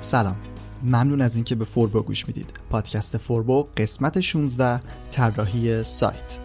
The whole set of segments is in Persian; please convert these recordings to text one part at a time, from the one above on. سلام، ممنون از اینکه به فوربو گوش میدید. پادکست فوربو قسمت 16، طراحی سایت.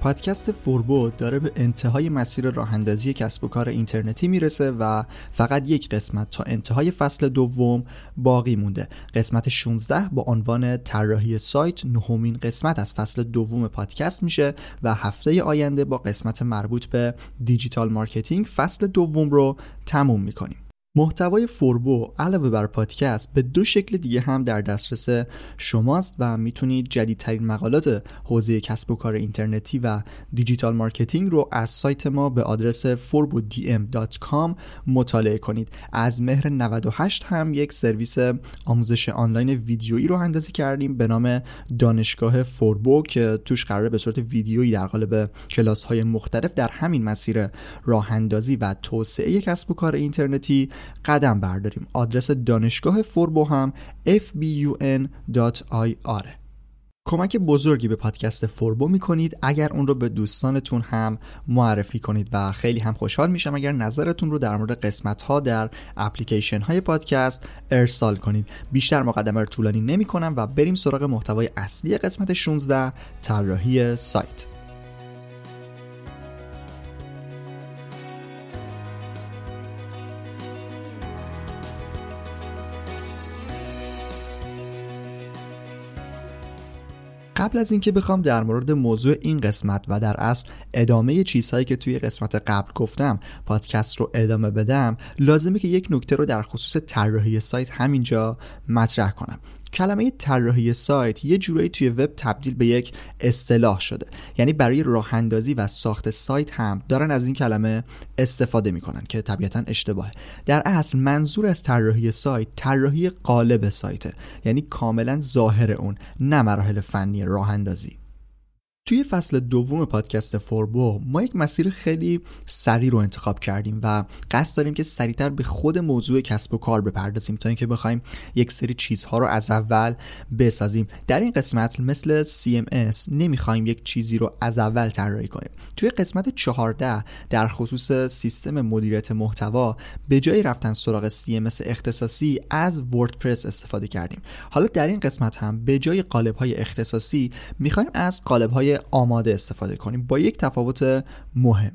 پادکست فوربو داره به انتهای مسیر راه‌اندازی کسب و کار اینترنتی میرسه و فقط یک قسمت تا انتهای فصل دوم باقی مونده. قسمت 16 با عنوان طراحی سایت نهمین قسمت از فصل دوم پادکست میشه و هفته آینده با قسمت مربوط به دیجیتال مارکتینگ فصل دوم رو تموم میکنیم. محتوای فوربو علاوه بر پادکست به 2 شکل دیگه هم در دسترس شماست و میتونید جدیدترین مقالات حوزه کسب و کار اینترنتی و دیجیتال مارکتینگ رو از سایت ما به آدرس furbodm.com مطالعه کنید. از مهر 98 هم یک سرویس آموزش آنلاین ویدیویی رو اندازی کردیم به نام دانشگاه فوربو که توش قراره به صورت ویدیویی در قالب کلاس‌های مختلف در همین مسیر راه‌اندازی و توسعه کسب و کار اینترنتی قدم برداریم. آدرس دانشگاه فوربو هم FBUN.IR. کمک بزرگی به پادکست فوربو میکنید اگر اون رو به دوستانتون هم معرفی کنید و خیلی هم خوشحال میشم اگر نظرتون رو در مورد قسمت‌ها در اپلیکیشن های پادکست ارسال کنید. بیشتر مقدمه رو طولانی نمی‌کنم و بریم سراغ محتوای اصلی قسمت 16، طراحی سایت. قبل از اینکه بخوام در مورد موضوع این قسمت و در اصل ادامه چیزهایی که توی قسمت قبل گفتم پادکست رو ادامه بدم، لازمه که یک نکته رو در خصوص طراحی سایت همینجا مطرح کنم. کلمه طراحی سایت یه جورایی توی وب تبدیل به یک اصطلاح شده، یعنی برای راه‌اندازی و ساخت سایت هم دارن از این کلمه استفاده میکنن که طبیعتاً اشتباهه. در اصل منظور از طراحی سایت طراحی قالب سایته، یعنی کاملاً ظاهر اون، نه مراحل فنی راه‌اندازی. توی فصل دوم پادکست فوربو ما یک مسیر خیلی سریع رو انتخاب کردیم و قصد داریم که سریعتر به خود موضوع کسب و کار بپردازیم تا اینکه بخوایم یک سری چیزها رو از اول بسازیم. در این قسمت مثل CMS نمیخوایم یک چیزی رو از اول طراحی کنیم. توی قسمت 14 در خصوص سیستم مدیریت محتوا به جای رفتن سراغ CMS اختصاصی از وردپرس استفاده کردیم. حالا در این قسمت هم به جای قالب‌های اختصاصی میخوایم از قالب‌های آماده استفاده کنیم با یک تفاوت مهم.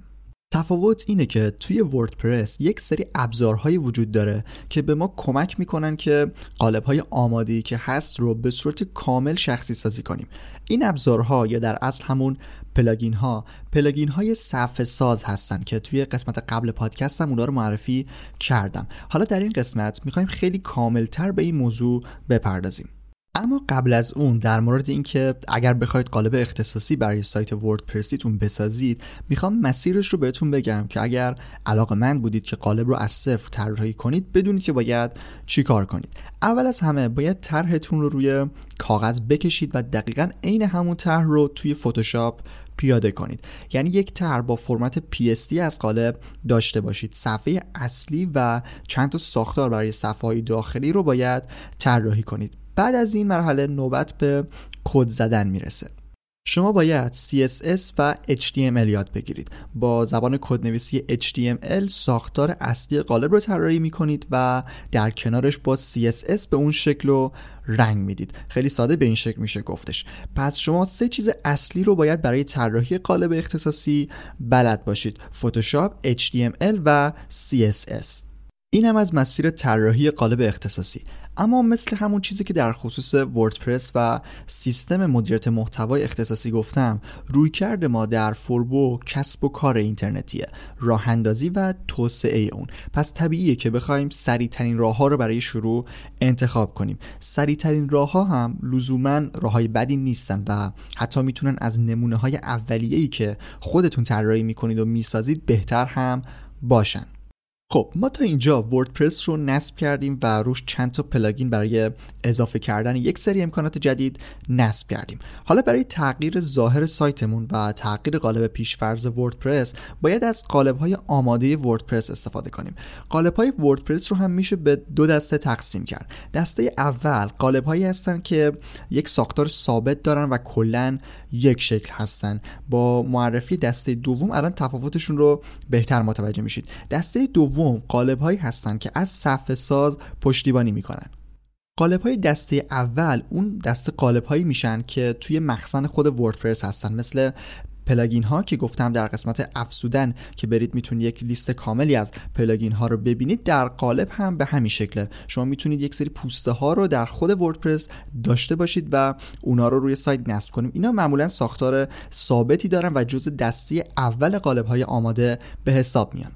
تفاوت اینه که توی وردپرس یک سری ابزارهای وجود داره که به ما کمک میکنن که قالب‌های آماده‌ای که هست رو به صورت کامل شخصی سازی کنیم. این ابزارها یا در اصل همون پلاگین‌های صفحه ساز هستن که توی قسمت قبل پادکستم اونا رو معرفی کردم. حالا در این قسمت میخوایم خیلی کاملتر به این موضوع بپردازیم. اما قبل از اون در مورد این که اگر بخواید قالب اختصاصی برای سایت وردپرسیتون بسازید، میخوام مسیرش رو بهتون بگم که اگر علاقه‌مند بودید که قالب رو از صفر طراحی کنید، بدونید که باید چی کار کنید. اول از همه باید طرحتون رو روی کاغذ بکشید و دقیقاً عین همون طرح رو توی فتوشاپ پیاده کنید. یعنی یک طرح با فرمت PSD از قالب داشته باشید. صفحه اصلی و چند تا ساختار برای صفحه‌های داخلی رو باید طراحی کنید. بعد از این مرحله نوبت به کد زدن میرسه. شما باید CSS و HTML یاد بگیرید. با زبان کدنویسی HTML ساختار اصلی قالب رو طراحی میکنید و در کنارش با CSS به اون شکل و رنگ میدید. خیلی ساده به این شکل میشه گفتش. پس شما سه چیز اصلی رو باید برای طراحی قالب اختصاصی بلد باشید: فتوشاپ، HTML و CSS. این هم از مسیر طراحی قالب اختصاصی. اما مثل همون چیزی که در خصوص وردپرس و سیستم مدیریت محتوای اختصاصی گفتم، رویکرد ما در فوربو کسب و کار اینترنتیه، راه اندازی و توسعه اون. پس طبیعیه که بخوایم سریع ترین راه‌ها رو برای شروع انتخاب کنیم. سریع ترین راه‌ها هم لزوماً راه‌های بدی نیستن و حتی میتونن از نمونه‌های اولیه‌ای که خودتون طراحی می‌کنید و می‌سازید بهتر هم باشن. خب ما تا اینجا وردپرس رو نصب کردیم و روش چند تا پلاگین برای اضافه کردن یک سری امکانات جدید نصب کردیم. حالا برای تغییر ظاهر سایتمون و تغییر قالب پیشفرض وردپرس باید از قالب‌های آماده وردپرس استفاده کنیم. قالب‌های وردپرس رو هم میشه به دو دسته تقسیم کرد. دسته اول قالب‌هایی هستن که یک ساختار ثابت دارن و کلاً یک شکل هستن. با معرفی دسته دوم الان تفاوتشون رو بهتر متوجه میشید. دسته دوم قالب‌هایی هستند که از صفحه ساز پشتیبانی می‌کنن. قالب‌های دسته اول اون دسته قالب‌هایی میشن که توی مخزن خود وردپرس هستن، مثل پلاگین ها که گفتم در قسمت افزودن که برید میتونید یک لیست کاملی از پلاگین ها رو ببینید. در قالب هم به همین شکله. شما میتونید یک سری پوسته ها رو در خود وردپرس داشته باشید و اونا رو روی سایت نصب کنیم. اینا معمولا ساختار ثابتی دارن و جزء دسته اول قالب‌های آماده به حساب میان.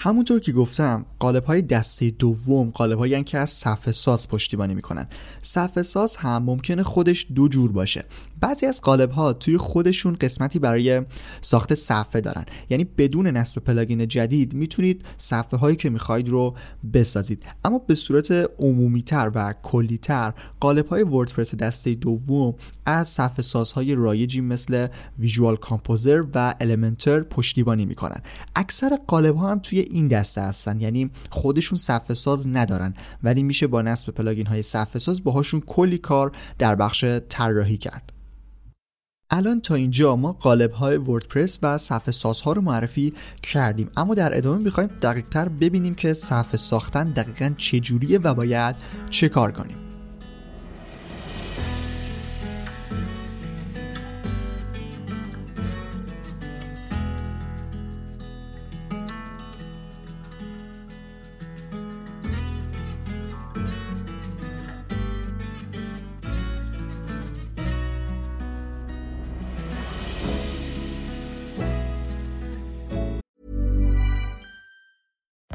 همونطور که گفتم قالب‌های دسته دوم قالب‌هایی هستند که از صفحه ساز پشتیبانی می‌کنن. صفحه ساز هم ممکنه خودش دو جور باشه. بعضی از قالب‌ها توی خودشون قسمتی برای ساخت صفحه دارن. یعنی بدون نصب پلاگین جدید میتونید صفحه‌هایی که می‌خواید رو بسازید. اما به صورت عمومی‌تر و کلی‌تر قالب‌های وردپرس دسته دوم از صفحه سازهای رایجی مثل ویژوال کامپوزر و المنتور پشتیبانی می‌کنن. اکثر قالب‌ها هم توی این دسته هستن، یعنی خودشون صفحه ساز ندارن ولی میشه با نصب پلاگین های صفحه ساز باهاشون کلی کار در بخش طراحی کرد. الان تا اینجا ما قالب های وردپرس و صفحه سازها رو معرفی کردیم، اما در ادامه میخوایم دقیق تر ببینیم که صفحه ساختن دقیقاً چجوریه و باید چه کار کنیم.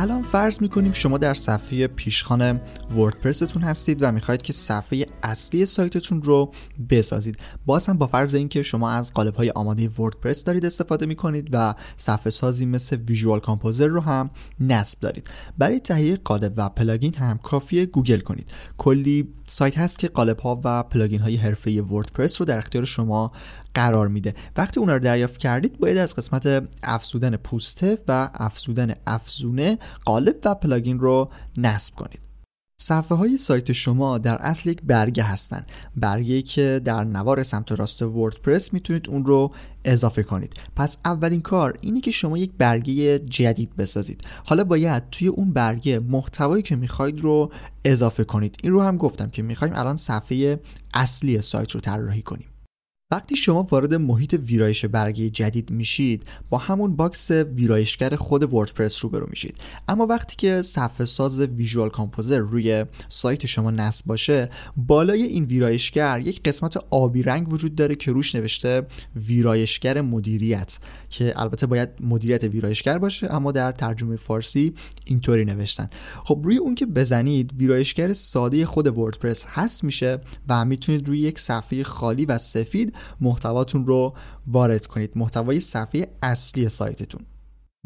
الان فرض میکنیم شما در صفحه پیشخوان وردپرستون هستید و میخواید که صفحه اصلی سایتتون رو بسازید. باز هم با فرض اینکه شما از قالب‌های آماده وردپرس دارید استفاده میکنید و صفحه سازی مثل ویژوال کامپوزر رو هم نصب دارید. برای تهیه قالب و پلاگین هم کافیه گوگل کنید. کلی سایت هست که قالب‌ها و پلاگین‌های حرفه‌ای وردپرس رو در اختیار شما قرار میده. وقتی اونها رو دریافت کردید، باید از قسمت افزودن پوسته و افزودن افزونه قالب و پلاگین رو نصب کنید. صفحه های سایت شما در اصل یک برگه هستن، برگه‌ای که در نوار سمت راست وردپرس میتونید اون رو اضافه کنید. پس اولین کار اینه که شما یک برگه جدید بسازید. حالا باید توی اون برگه محتوایی که میخواید رو اضافه کنید. این رو هم گفتم که میخوایم الان صفحه اصلی سایت رو طراحی کنیم. وقتی شما وارد محیط ویرایش برگه جدید میشید، با همون باکس ویرایشگر خود وردپرس روبرو میشید. اما وقتی که صفحه ساز ویژوال کامپوزر روی سایت شما نصب باشه، بالای این ویرایشگر یک قسمت آبی رنگ وجود داره که روش نوشته ویرایشگر مدیریت، که البته باید مدیریت ویرایشگر باشه، اما در ترجمه فارسی اینطوری نوشتن. خب روی اون که بزنید، ویرایشگر ساده خود وردپرس حذف میشه و میتونید روی یک صفحه خالی و سفید محتواتون رو وارد کنید، محتوای صفحه اصلی سایتتون.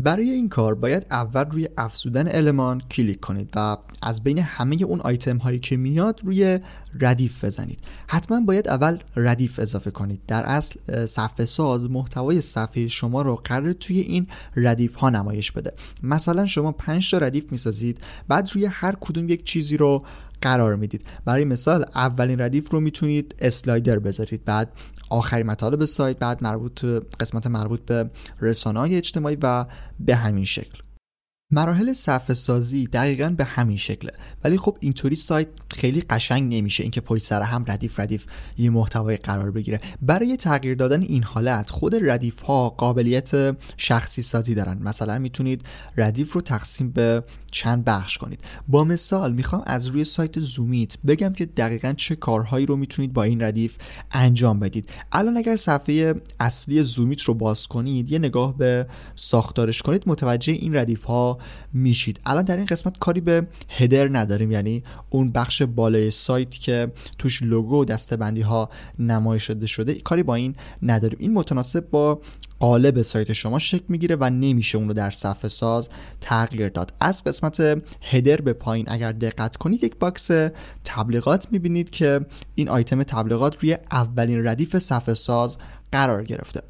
برای این کار باید اول روی افزودن المان کلیک کنید و از بین همه اون آیتم هایی که میاد روی ردیف بزنید. حتما باید اول ردیف اضافه کنید. در اصل صفحه ساز محتوای صفحه شما رو قراره توی این ردیف ها نمایش بده. مثلا شما 5 تا ردیف میسازید، بعد روی هر کدوم یک چیزی رو قرار میدید. برای مثال اولین ردیف رو میتونید اسلایدر بذارید، بعد آخرین مطالب سایت، بعد قسمت مربوط به رسانه‌های اجتماعی و به همین شکل. مراحل صفحه سازی دقیقاً به همین شکله، ولی خب اینطوری سایت خیلی قشنگ نمیشه، اینکه پشت سر هم ردیف یه محتوای قرار بگیره. برای تغییر دادن این حالت، خود ردیف‌ها قابلیت شخصی سازی دارن. مثلا میتونید ردیف رو تقسیم به چند بخش کنید. با مثال میخوام از روی سایت زومیت بگم که دقیقاً چه کارهایی رو میتونید با این ردیف انجام بدید. الان اگر صفحه اصلی زومیت رو باز کنید، یه نگاه به ساختارش کنید، متوجه این ردیف‌ها میشید. الان در این قسمت کاری به هدر نداریم، یعنی اون بخش بالای سایت که توش لوگو و دسته‌بندی ها نمایش داده شده، کاری با این نداریم. این متناسب با قالب سایت شما شکل میگیره و نمیشه اون رو در صفحه ساز تغییر داد. از قسمت هدر به پایین اگر دقت کنید، یک باکس تبلیغات میبینید که این آیتم تبلیغات روی اولین ردیف صفحه ساز قرار گرفته.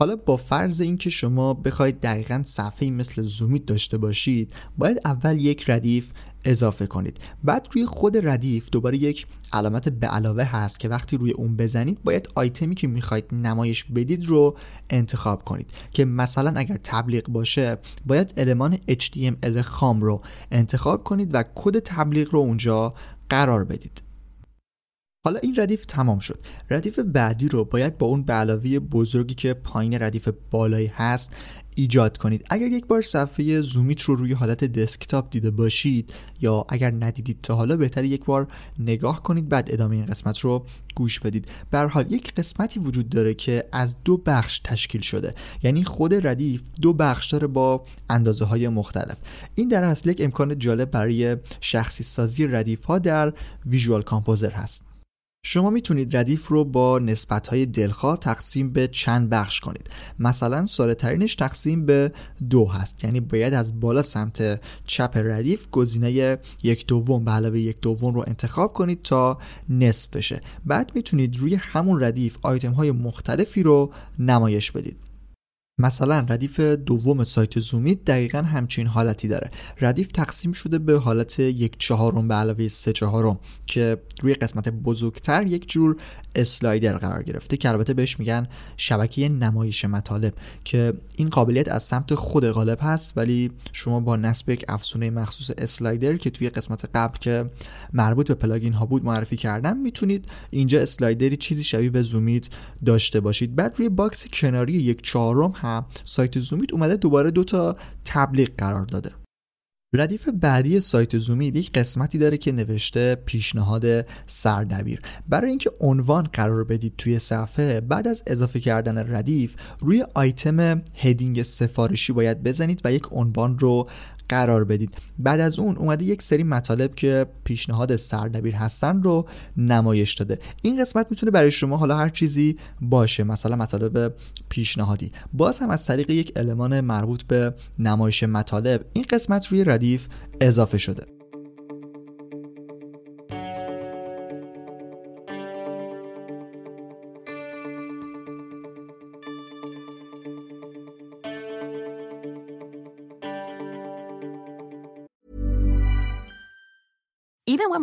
حالا با فرض اینکه شما بخواید دقیقاً صفحه‌ای مثل زومیت داشته باشید، باید اول یک ردیف اضافه کنید. بعد روی خود ردیف دوباره یک علامت به علاوه هست که وقتی روی اون بزنید، باید آیتمی که میخواید نمایش بدید رو انتخاب کنید، که مثلا اگر تبلیغ باشه، باید المان HTML خام رو انتخاب کنید و کد تبلیغ رو اونجا قرار بدید. حالا این ردیف تمام شد. ردیف بعدی رو باید با اون به علاوه بزرگی که پایین ردیف بالایی هست ایجاد کنید. اگر یک بار صفحه زومیت رو روی حالت دسکتاپ دیده باشید، یا اگر ندیدید تا حالا، بهتره یک بار نگاه کنید بعد ادامه این قسمت رو گوش بدید. به هر حال یک قسمتی وجود داره که از دو بخش تشکیل شده، یعنی خود ردیف دو بخش داره با اندازه‌های مختلف. این در اصل یک امکان جالب برای شخصی سازی ردیف‌ها در ویژوال کامپوزر هست. شما میتونید ردیف رو با نسبت‌های دلخواه تقسیم به چند بخش کنید. مثلا ساده‌ترینش تقسیم به 2 هست، یعنی باید از بالا سمت چپ ردیف گزینه 1/2 به علاوه 1/2 رو انتخاب کنید تا نصف بشه. بعد میتونید روی همون ردیف آیتم‌های مختلفی رو نمایش بدید. مثلا ردیف دوم سایت زومیت دقیقاً همچین حالتی داره. ردیف تقسیم شده به حالت 1/4 به علاوه 3/4 که روی قسمت بزرگتر یک جور اسلایدر قرار گرفته، که البته بهش میگن شبکه نمایش مطالب، که این قابلیت از سمت خود قالب هست، ولی شما با نصب یک افزونه مخصوص اسلایدر که توی قسمت قبل که مربوط به پلاگین ها بود معرفی کردم، میتونید اینجا اسلایدری چیزی شبیه به زومیت داشته باشید. بعد روی باکس کناری 1/4 سایت زومیت اومده دوباره 2 تا تبلیغ قرار داده. ردیف بعدی سایت زومیت یک قسمتی داره که نوشته پیشنهاد سردبیر. برای اینکه عنوان قرار بدید توی صفحه، بعد از اضافه کردن ردیف روی آیتم هدینگ سفارشی باید بزنید و یک عنوان رو قرار بدید. بعد از اون اومده یک سری مطالب که پیشنهاد سردبیر هستن رو نمایش داده. این قسمت میتونه برای شما حالا هر چیزی باشه، مثلا مطالب پیشنهادی. باز هم از طریق یک المان مربوط به نمایش مطالب این قسمت روی ردیف اضافه شده. Even when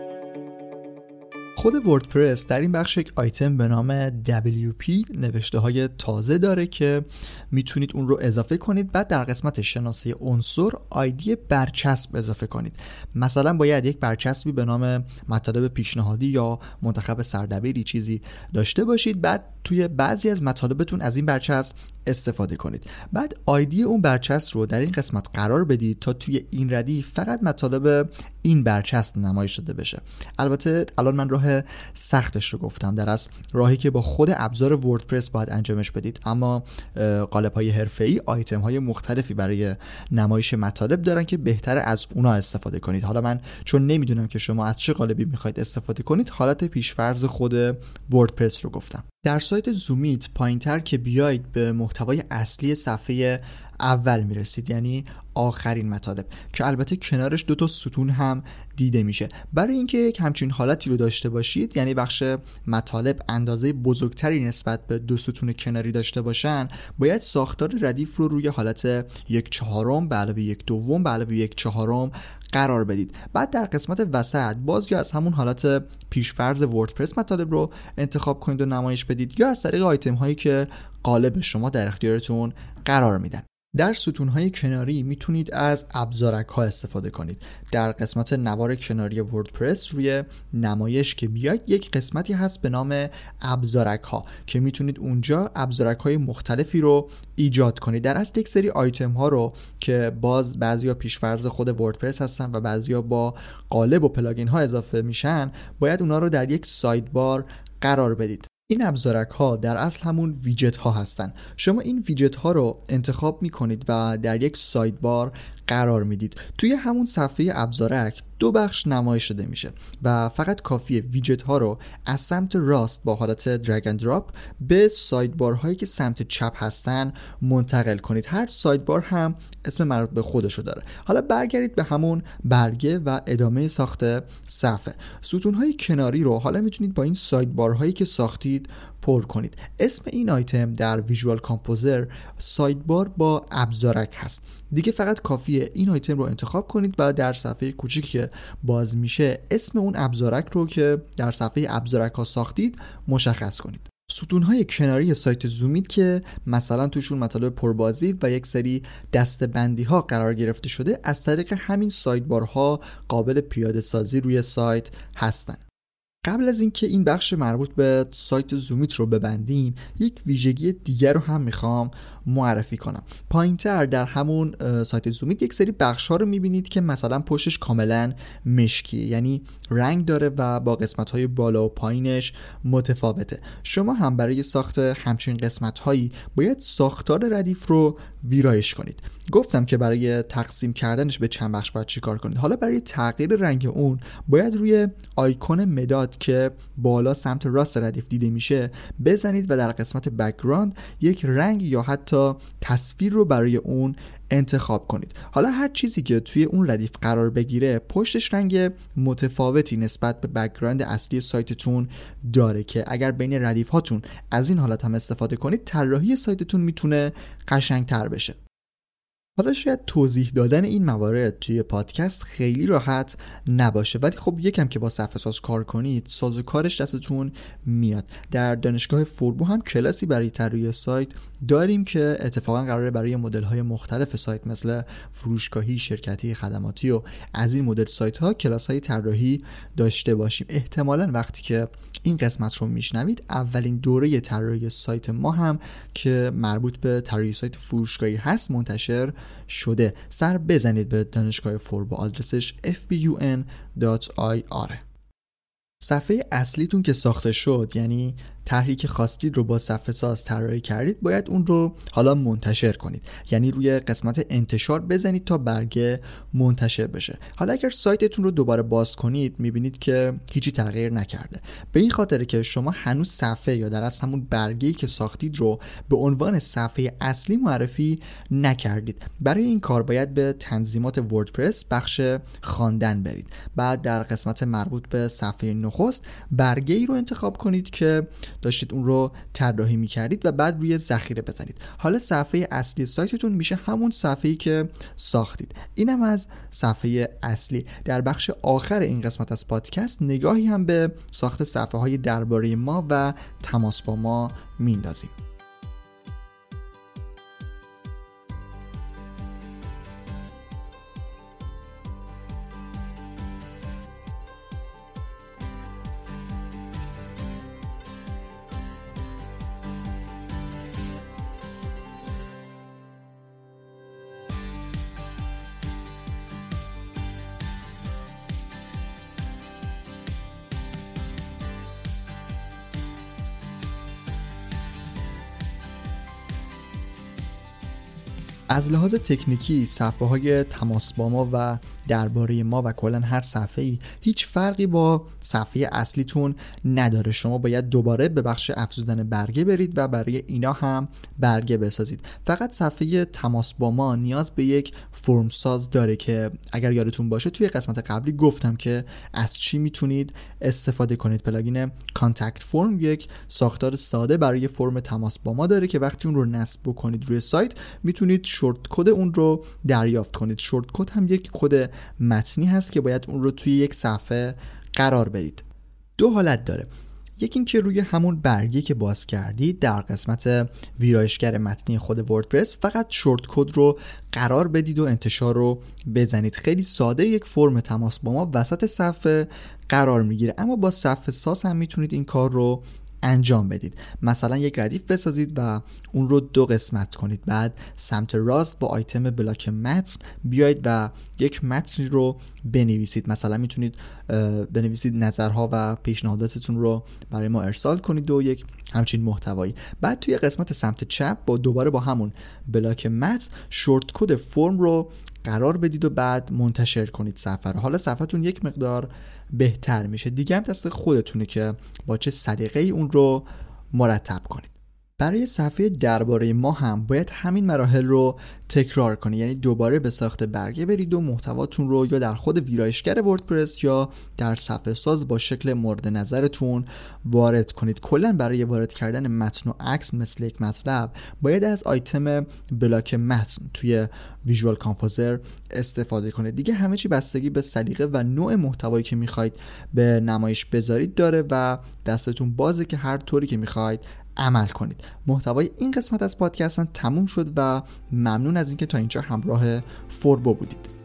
خود وردپرس در این بخش یک آیتم به نام WP نوشته های تازه داره که میتونید اون رو اضافه کنید. بعد در قسمت شناسه عنصر آیدی برچسب اضافه کنید. مثلا باید یک برچسبی به نام مطالب پیشنهادی یا منتخب سردبیری چیزی داشته باشید. بعد توی بعضی از مطالبتون از این برچسب استفاده کنید. بعد آیدی اون برچسب رو در این قسمت قرار بدید تا توی این ردیف فقط مطالب این برچسب نمایش داده بشه. البته الان من راه سختش رو گفتم، در اصل راهی که با خود ابزار وردپرس باید انجامش بدید، اما قالب‌های حرفه‌ای آیتم‌های مختلفی برای نمایش مطالب دارن که بهتر از اونها استفاده کنید. حالا من چون نمیدونم که شما از چه قالبی می‌خواید استفاده کنید، حالت پیش‌فرض خود وردپرس رو گفتم. در سایت زومیت پایین‌تر که بیاید به محتوای اصلی صفحه اول میرسید، یعنی آخرین مطالب که البته کنارش دو تا ستون هم دیده میشه. برای اینکه یک همچین حالتی رو داشته باشید، یعنی بخش مطالب اندازه بزرگتری نسبت به دو ستون کناری داشته باشن، باید ساختار ردیف رو روی حالت 1/4 به علاوه 1/2 به علاوه 1/4 قرار بدید. بعد در قسمت وسط باز یا از همون حالت پیشفرض وردپرس مطالب رو انتخاب کنید و نمایش بدید، یا از طریق آیتم هایی که قالب شما در اختیارتون قرار میدن. در ستون‌های کناری میتونید از ابزارک‌ها استفاده کنید. در قسمت نوار کناری وردپرس روی نمایش که بیاید، یک قسمتی هست به نام ابزارک‌ها که میتونید اونجا ابزارک‌های مختلفی رو ایجاد کنید. در اصل یک سری آیتم‌ها رو که باز بعضیا پیش‌فرض خود وردپرس هستن و بعضیا با قالب و پلاگین‌ها اضافه میشن، باید اون‌ها رو در یک سایدبار قرار بدید. این ابزارک ها در اصل همون ویجت ها هستن. شما این ویجت ها رو انتخاب می کنید و در یک سایدبار قرار میدید. توی همون صفحه ابزارک دو بخش نمایش شده میشه و فقط کافیه ویجت ها رو از سمت راست با حالت درگ اند دراپ به سایدبار هایی که سمت چپ هستن منتقل کنید. هر سایدبار هم اسم مربوط به خودش رو داره. حالا برگردید به همون برگه و ادامه ساخت صفحه. ستون های کناری رو حالا میتونید با این سایدبار هایی که ساختید پر کنید. اسم این آیتم در ویژوال کامپوزر سایدبار با ابزارک هست. دیگه فقط کافیه این آیتم رو انتخاب کنید و در صفحه کوچیکی که باز میشه اسم اون ابزارک رو که در صفحه ابزارک ها ساختید مشخص کنید. ستون‌های کناری سایت زومیت که مثلا توشون مطالب پربازدید و یک سری دسته‌بندی‌ها قرار گرفته شده، از طریق همین سایدبارها قابل پیاده سازی روی سایت هستن. قبل از اینکه این بخش مربوط به سایت زومیت رو ببندیم، یک ویژگی دیگر رو هم میخوام معرفی کنم. پایینتر در همون سایت زومیت یک سری بخش‌ها رو میبینید که مثلا پشتش کاملا مشکیه، یعنی رنگ داره و با قسمت‌های بالا و پایینش متفاوته. شما هم برای ساخت همچین قسمت‌هایی باید ساختار ردیف رو ویرایش کنید. گفتم که برای تقسیم کردنش به چند بخش باید چیکار کنید. حالا برای تغییر رنگ اون باید روی آیکون مداد که بالا سمت راست ردیف دیده میشه بزنید و در قسمت بک‌گراند یک رنگ یا حتی تصویر رو برای اون انتخاب کنید. حالا هر چیزی که توی اون ردیف قرار بگیره پشتش رنگ متفاوتی نسبت به بک‌گراند اصلی سایتتون داره که اگر بین ردیف هاتون از این حالت هم استفاده کنید طراحی سایتتون میتونه قشنگتر بشه. حالا شاید توضیح دادن این موارد توی پادکست خیلی راحت نباشه، ولی خب یکم که با صفحه ساز کار کنید سازوکارش دستتون میاد. در دانشگاه فوربو هم کلاسی برای طراحی سایت داریم که اتفاقا قراره برای مدل‌های مختلف سایت مثل فروشگاهی، شرکتی، خدماتی و از این مدل سایت‌ها کلاس‌های طراحی داشته باشیم. احتمالاً وقتی که این قسمت رو میشنوید اولین دوره طراحی سایت ما هم که مربوط به طراحی سایت فروشگاهی هست منتشر شده. سر بزنید به دانشگاه فوربو، آدرسش FBUN.IR. صفحه اصلیتون که ساخته شد، یعنی طرحی که خواستید رو با صفحه ساز طراحی کردید، باید اون رو حالا منتشر کنید، یعنی روی قسمت انتشار بزنید تا برگه منتشر بشه. حالا اگر سایتتون رو دوباره باز کنید میبینید که هیچی تغییر نکرده، به این خاطر که شما هنوز صفحه یا در اصل همون برگه‌ای که ساختید رو به عنوان صفحه اصلی معرفی نکردید. برای این کار باید به تنظیمات وردپرس بخش خواندن برید، بعد در قسمت مربوط به صفحه نخست برگه‌ای رو انتخاب کنید که داشتید اون رو طراحی می‌کردید و بعد روی ذخیره بزنید. حالا صفحه اصلی سایتتون میشه همون صفحه‌ای که ساختید. اینم از صفحه اصلی. در بخش آخر این قسمت از پادکست نگاهی هم به ساخت صفحه‌های درباره ما و تماس با ما میندازیم. از لحاظ تکنیکی صفحه‌های تماس با ما و درباره ما و کلا هر صفحه‌ای هیچ فرقی با صفحه اصلیتون نداره. شما باید دوباره به بخش افزودن برگه برید و برای اینا هم برگه بسازید. فقط صفحه تماس با ما نیاز به یک فرم ساز داره که اگر یادتون باشه توی قسمت قبلی گفتم که از چی میتونید استفاده کنید. پلاگین کانتکت فرم یک ساختار ساده برای فرم تماس با ما داره که وقتی اون رو نصب بکنید روی سایت میتونید شورت کد اون رو دریافت کنید. شورت کد هم یک کد متنی هست که باید اون رو توی یک صفحه قرار بدید. دو حالت داره، یکی این که روی همون برگی که باز کردید در قسمت ویرایشگر متنی خود وردپرس فقط شورت کد رو قرار بدید و انتشار رو بزنید. خیلی ساده یک فرم تماس با ما وسط صفحه قرار میگیره، اما با صفحه ساز هم میتونید این کار رو انجام بدید. مثلا یک ردیف بسازید و اون رو دو قسمت کنید، بعد سمت راست با آیتم بلاک متن بیایید و یک متن رو بنویسید. مثلا میتونید بنویسید نظرها و پیشنهاداتتون رو برای ما ارسال کنید و یک همچین محتوایی. بعد توی قسمت سمت چپ با دوباره با همون بلاک متن شورت کد فرم رو قرار بدید و بعد منتشر کنید صفحه رو. حالا صفحه‌تون یک مقدار بهتر میشه دیگه، هم دست خودتونه که با چه سلیقه‌ای اون رو مرتب کنید. برای صفحه درباره ما هم باید همین مراحل رو تکرار کنید، یعنی دوباره به ساخت برگه برید و محتواتون رو یا در خود ویرایشگر وردپرس یا در صفحه ساز با شکل مورد نظرتون وارد کنید. کلا برای وارد کردن متن و عکس مثل یک مطلب باید از آیتم بلاک متن توی ویژوال کامپوزر استفاده کنید. دیگه همه چی بستگی به سلیقه و نوع محتوایی که میخواید به نمایش بذارید داره و دستتون بازه که هر طوری که میخواید عمل کنید. محتوای این قسمت از پادکست هم تموم شد و ممنون از اینکه تا اینجا همراه فوربو بودید.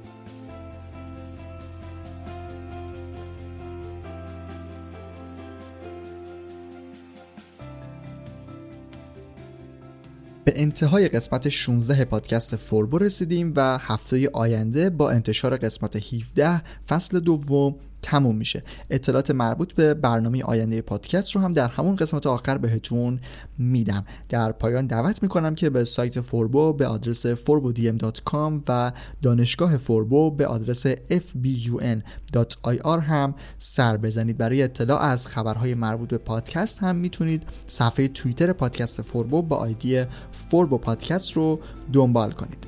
به انتهای قسمت 16 پادکست فوربو رسیدیم و هفته آینده با انتشار قسمت 17 فصل دوم تموم میشه. اطلاعات مربوط به برنامه آینده پادکست رو هم در همون قسمت آخر بهتون میدم. در پایان دعوت میکنم که به سایت فوربو به آدرس furbodm.com و دانشگاه فوربو به آدرس FBUN.IR هم سر بزنید. برای اطلاع از خبرهای مربوط به پادکست هم میتونید صفحه توییتر پادکست فوربو با آیدی فوربو پادکست رو دنبال کنید.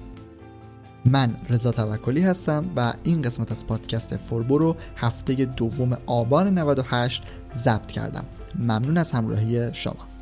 من رضا توکلی هستم و این قسمت از پادکست فوربو رو هفته دوم آبان 98 ضبط کردم. ممنون از همراهی شما.